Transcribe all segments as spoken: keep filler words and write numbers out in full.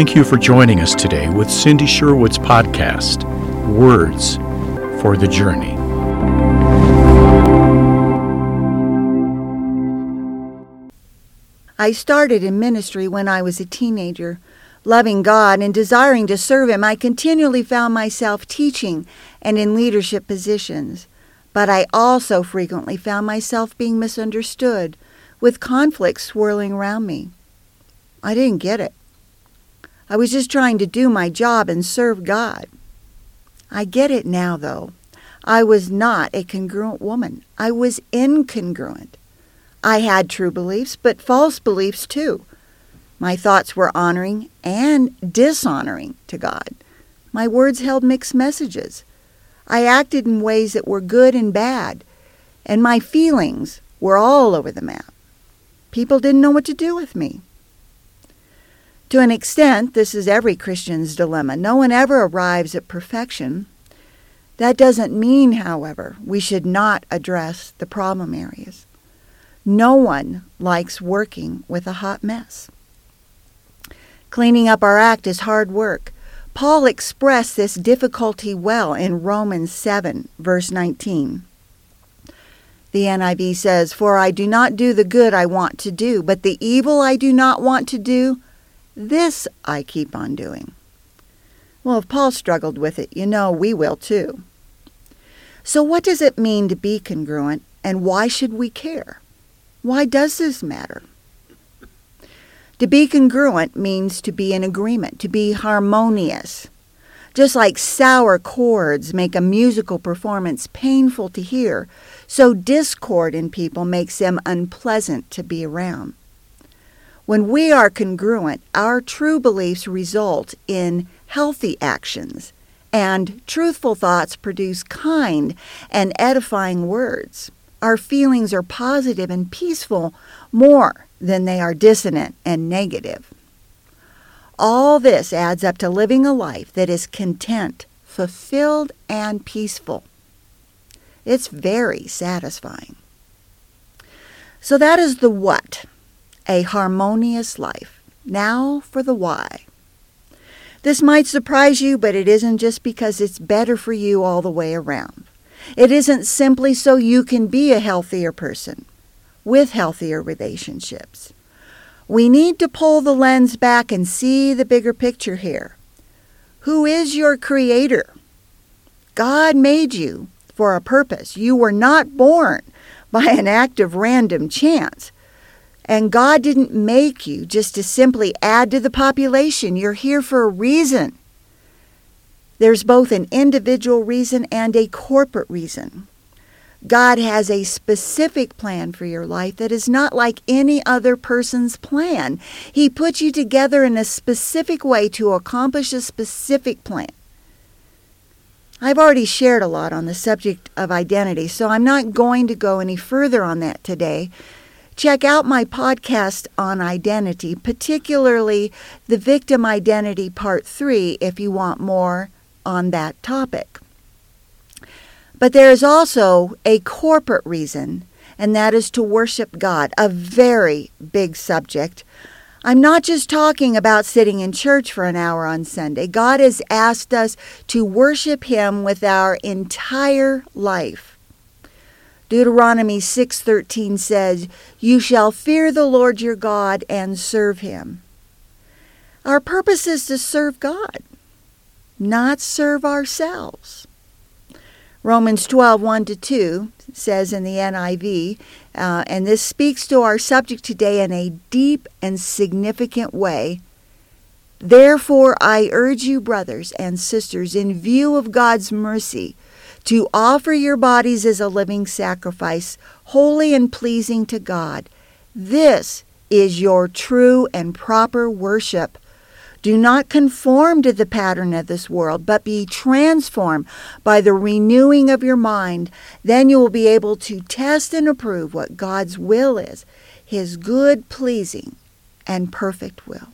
Thank you for joining us today with Cindy Sherwood's podcast, Words for the Journey. I started in ministry when I was a teenager. Loving God and desiring to serve Him, I continually found myself teaching and in leadership positions. But I also frequently found myself being misunderstood, with conflicts swirling around me. I didn't get it. I was just trying to do my job and serve God. I get it now, though. I was not a congruent woman. I was incongruent. I had true beliefs, but false beliefs too. My thoughts were honoring and dishonoring to God. My words held mixed messages. I acted in ways that were good and bad, and my feelings were all over the map. People didn't know what to do with me. To an extent, this is every Christian's dilemma. No one ever arrives at perfection. That doesn't mean, however, we should not address the problem areas. No one likes working with a hot mess. Cleaning up our act is hard work. Paul expressed this difficulty well in Romans seven, verse nineteen. The N I V says, "For I do not do the good I want to do, but the evil I do not want to do, this I keep on doing." Well, if Paul struggled with it, you know we will too. So what does it mean to be congruent, and why should we care? Why does this matter? To be congruent means to be in agreement, to be harmonious. Just like sour chords make a musical performance painful to hear, so discord in people makes them unpleasant to be around. When we are congruent, our true beliefs result in healthy actions, and truthful thoughts produce kind and edifying words. Our feelings are positive and peaceful more than they are dissonant and negative. All this adds up to living a life that is content, fulfilled, and peaceful. It's very satisfying. So that is the what. A harmonious life. Now for the why. This might surprise you, but it isn't just because it's better for you all the way around. It isn't simply so you can be a healthier person with healthier relationships. We need to pull the lens back and see the bigger picture here. Who is your creator? God made you for a purpose. You were not born by an act of random chance. And God didn't make you just to simply add to the population. You're here for a reason. There's both an individual reason and a corporate reason. God has a specific plan for your life that is not like any other person's plan. He put you together in a specific way to accomplish a specific plan. I've already shared a lot on the subject of identity, so I'm not going to go any further on that today. Check out my podcast on identity, particularly the Victim Identity Part three, if you want more on that topic. But there is also a corporate reason, and that is to worship God, a very big subject. I'm not just talking about sitting in church for an hour on Sunday. God has asked us to worship Him with our entire life. Deuteronomy six thirteen says, "You shall fear the Lord your God and serve Him." Our purpose is to serve God, not serve ourselves. Romans twelve, one to two says in the N I V, uh, and this speaks to our subject today in a deep and significant way. "Therefore I urge you, brothers and sisters, in view of God's mercy, to offer your bodies as a living sacrifice, holy and pleasing to God. This is your true and proper worship. Do not conform to the pattern of this world, but be transformed by the renewing of your mind. Then you will be able to test and approve what God's will is, His good, pleasing, and perfect will."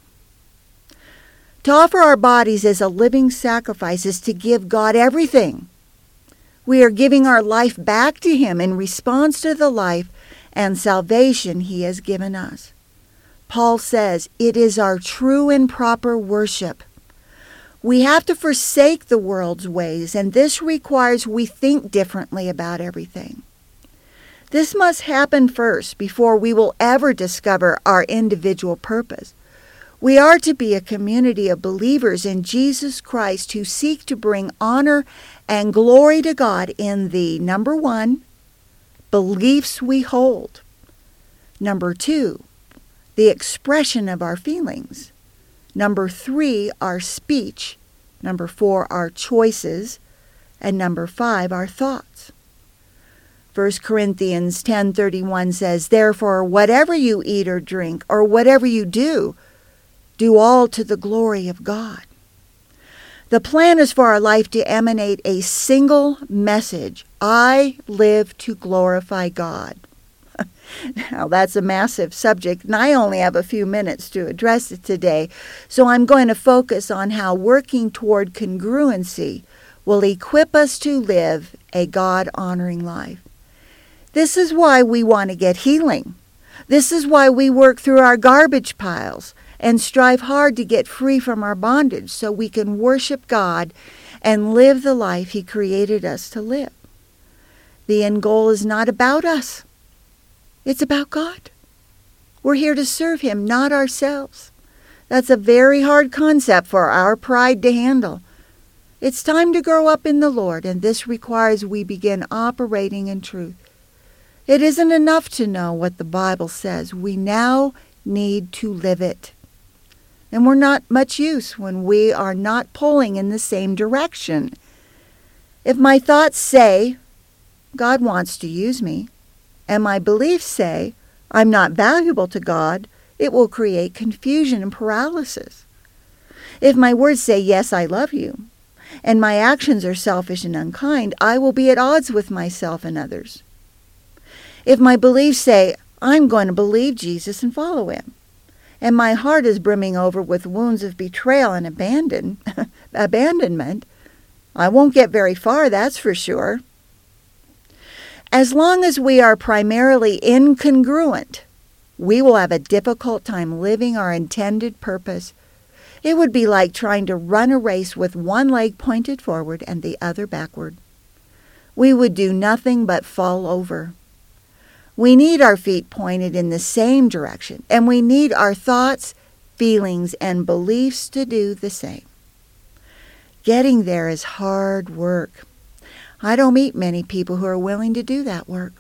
To offer our bodies as a living sacrifice is to give God everything. We are giving our life back to Him in response to the life and salvation He has given us. Paul says, it is our true and proper worship. We have to forsake the world's ways, and this requires we think differently about everything. This must happen first before we will ever discover our individual purpose. We are to be a community of believers in Jesus Christ who seek to bring honor and glory to God in the, number one, beliefs we hold. Number two, the expression of our feelings. Number three, our speech. Number four, our choices. And number five, our thoughts. First Corinthians ten thirty-one says, therefore, whatever you eat or drink, or whatever you do, do all to the glory of God. The plan is for our life to emanate a single message. I live to glorify God. Now, that's a massive subject, and I only have a few minutes to address it today, so I'm going to focus on how working toward congruency will equip us to live a God-honoring life. This is why we want to get healing. This is why we work through our garbage piles and strive hard to get free from our bondage so we can worship God and live the life He created us to live. The end goal is not about us. It's about God. We're here to serve Him, not ourselves. That's a very hard concept for our pride to handle. It's time to grow up in the Lord, and this requires we begin operating in truth. It isn't enough to know what the Bible says. We now need to live it. And we're not much use when we are not pulling in the same direction. If my thoughts say, God wants to use me, and my beliefs say, I'm not valuable to God, it will create confusion and paralysis. If my words say, yes, I love you, and my actions are selfish and unkind, I will be at odds with myself and others. If my beliefs say, I'm going to believe Jesus and follow Him, and my heart is brimming over with wounds of betrayal and abandon, abandonment, I won't get very far, that's for sure. As long as we are primarily incongruent, we will have a difficult time living our intended purpose. It would be like trying to run a race with one leg pointed forward and the other backward. We would do nothing but fall over. We need our feet pointed in the same direction, and we need our thoughts, feelings, and beliefs to do the same. Getting there is hard work. I don't meet many people who are willing to do that work.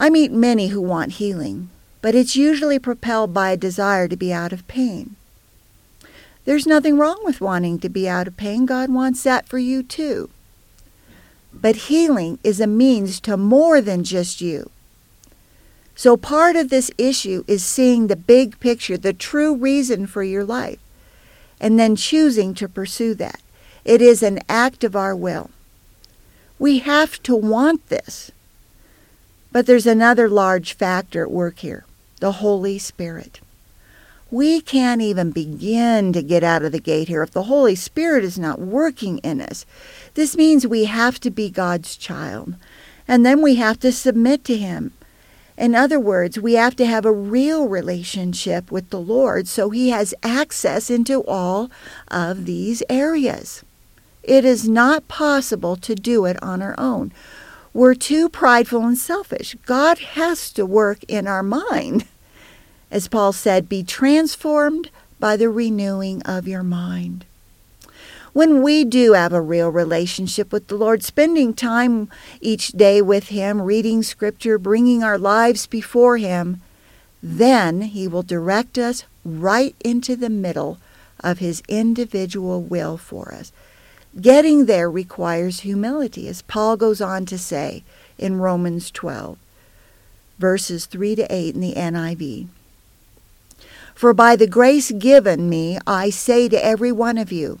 I meet many who want healing, but it's usually propelled by a desire to be out of pain. There's nothing wrong with wanting to be out of pain. God wants that for you too. But healing is a means to more than just you. So part of this issue is seeing the big picture, the true reason for your life, and then choosing to pursue that. It is an act of our will. We have to want this. But there's another large factor at work here, the Holy Spirit. We can't even begin to get out of the gate here if the Holy Spirit is not working in us. This means we have to be God's child, and then we have to submit to Him. In other words, we have to have a real relationship with the Lord so He has access into all of these areas. It is not possible to do it on our own. We're too prideful and selfish. God has to work in our mind. As Paul said, be transformed by the renewing of your mind. When we do have a real relationship with the Lord, spending time each day with Him, reading Scripture, bringing our lives before Him, then He will direct us right into the middle of His individual will for us. Getting there requires humility, as Paul goes on to say in Romans twelve, verses three to eight in the N I V. For by the grace given me, I say to every one of you,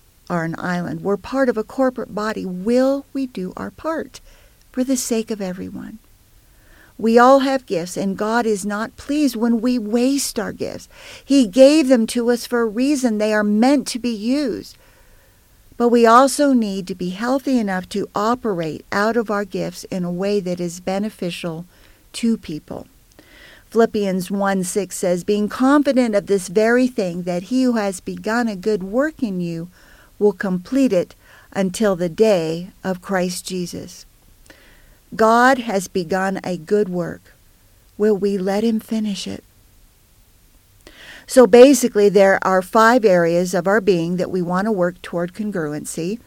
are an island. We're part of a corporate body. Will we do our part for the sake of everyone? We all have gifts, and God is not pleased when we waste our gifts. He gave them to us for a reason. They are meant to be used. But we also need to be healthy enough to operate out of our gifts in a way that is beneficial to people. Philippians one six says, "Being confident of this very thing, that he who has begun a good work in you will complete it until the day of Christ Jesus." God has begun a good work. Will we let him finish it? So basically, there are five areas of our being that we want to work toward congruency: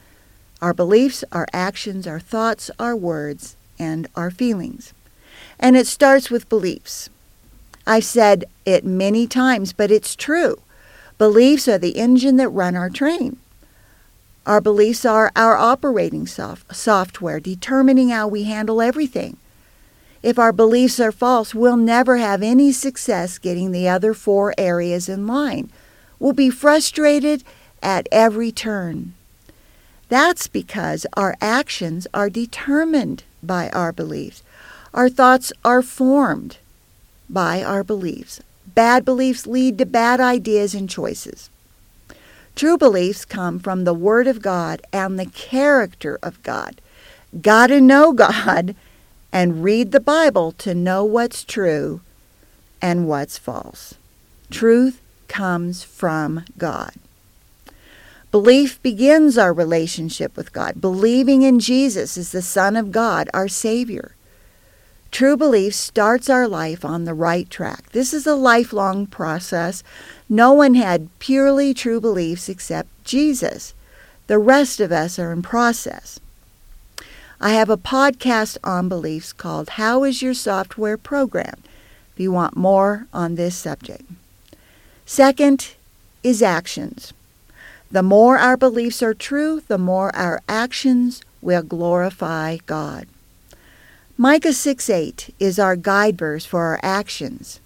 our beliefs, our actions, our thoughts, our words, and our feelings. And it starts with beliefs. I've said it many times, but it's true. Beliefs are the engine that run our train. Our beliefs are our operating soft, software, determining how we handle everything. If our beliefs are false, we'll never have any success getting the other four areas in line. We'll be frustrated at every turn. That's because our actions are determined by our beliefs. Our thoughts are formed by our beliefs. Bad beliefs lead to bad ideas and choices. True beliefs come from the Word of God and the character of God. Gotta know God and read the Bible to know what's true and what's false. Truth comes from God. Belief begins our relationship with God. Believing in Jesus as the Son of God, our Savior. True belief starts our life on the right track. This is a lifelong process. No one had purely true beliefs except Jesus. The rest of us are in process. I have a podcast on beliefs called How Is Your Software Programmed? If you want more on this subject. Second is actions. The more our beliefs are true, the more our actions will glorify God. Micah six eight is our guide verse for our actions.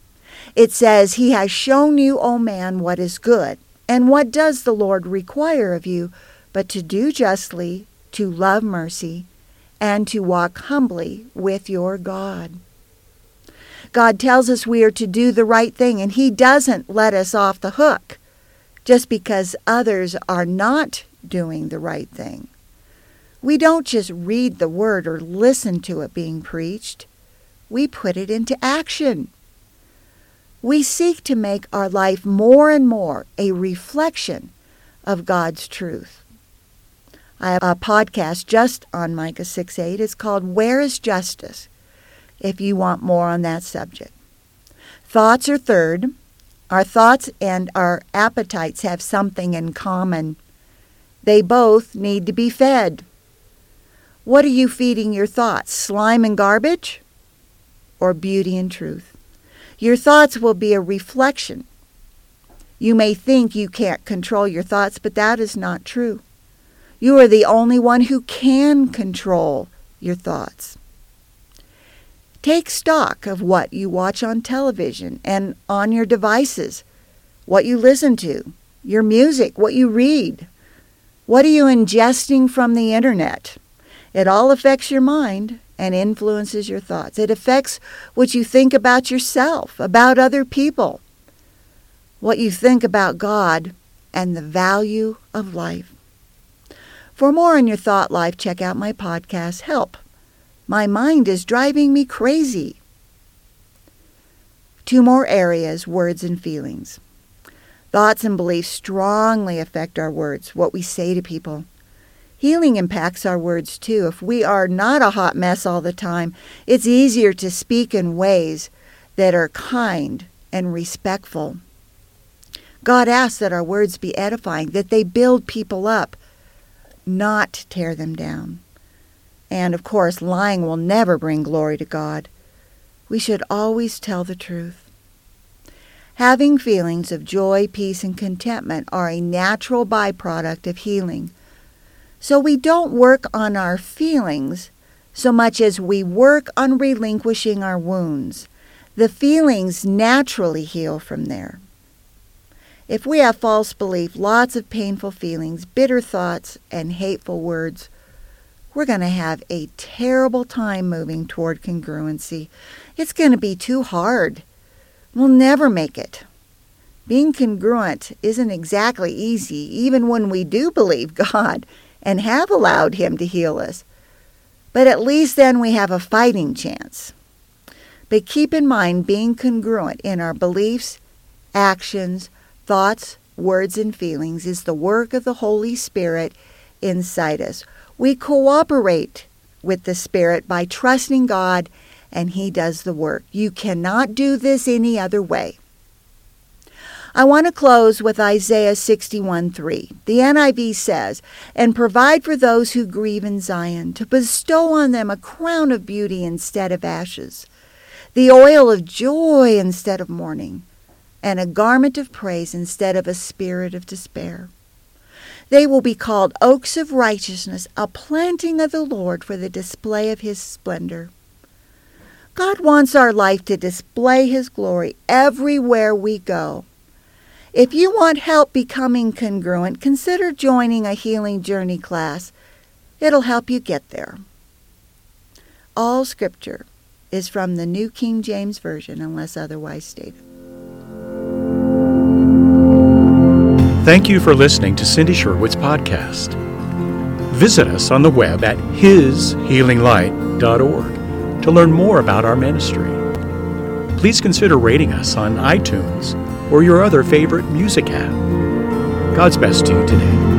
It says, "He has shown you, O man, what is good, and what does the Lord require of you, but to do justly, to love mercy, and to walk humbly with your God." God tells us we are to do the right thing, and he doesn't let us off the hook just because others are not doing the right thing. We don't just read the word or listen to it being preached. We put it into action. We seek to make our life more and more a reflection of God's truth. I have a podcast just on Micah six eight. It's called Where Is Justice? If you want more on that subject. Thoughts are third. Our thoughts and our appetites have something in common. They both need to be fed. What are you feeding your thoughts, slime and garbage, or beauty and truth? Your thoughts will be a reflection. You may think you can't control your thoughts, but that is not true. You are the only one who can control your thoughts. Take stock of what you watch on television and on your devices, what you listen to, your music, what you read. What are you ingesting from the internet? It all affects your mind and influences your thoughts. It affects what you think about yourself, about other people, what you think about God, and the value of life. For more on your thought life, check out my podcast, Help. My Mind is Driving Me Crazy. Two more areas, words and feelings. Thoughts and beliefs strongly affect our words, what we say to people. Healing impacts our words, too. If we are not a hot mess all the time, it's easier to speak in ways that are kind and respectful. God asks that our words be edifying, that they build people up, not tear them down. And, of course, lying will never bring glory to God. We should always tell the truth. Having feelings of joy, peace, and contentment are a natural byproduct of healing. So we don't work on our feelings so much as we work on relinquishing our wounds. The feelings naturally heal from there. If we have false belief, lots of painful feelings, bitter thoughts, and hateful words, we're going to have a terrible time moving toward congruency. It's going to be too hard. We'll never make it. Being congruent isn't exactly easy, even when we do believe God and have allowed Him to heal us. But at least then we have a fighting chance. But keep in mind, being congruent in our beliefs, actions, thoughts, words, and feelings is the work of the Holy Spirit inside us. We cooperate with the Spirit by trusting God, and He does the work. You cannot do this any other way. I want to close with Isaiah sixty-one three. The N I V says, "And provide for those who grieve in Zion, to bestow on them a crown of beauty instead of ashes, the oil of joy instead of mourning, and a garment of praise instead of a spirit of despair. They will be called oaks of righteousness, a planting of the Lord for the display of His splendor." God wants our life to display His glory everywhere we go. If you want help becoming congruent, consider joining a Healing Journey class. It'll help you get there. All Scripture is from the New King James Version, unless otherwise stated. Thank you for listening to Cindy Sherwood's podcast. Visit us on the web at his healing light dot org. To learn more about our ministry, please consider rating us on iTunes or your other favorite music app. God's best to you today.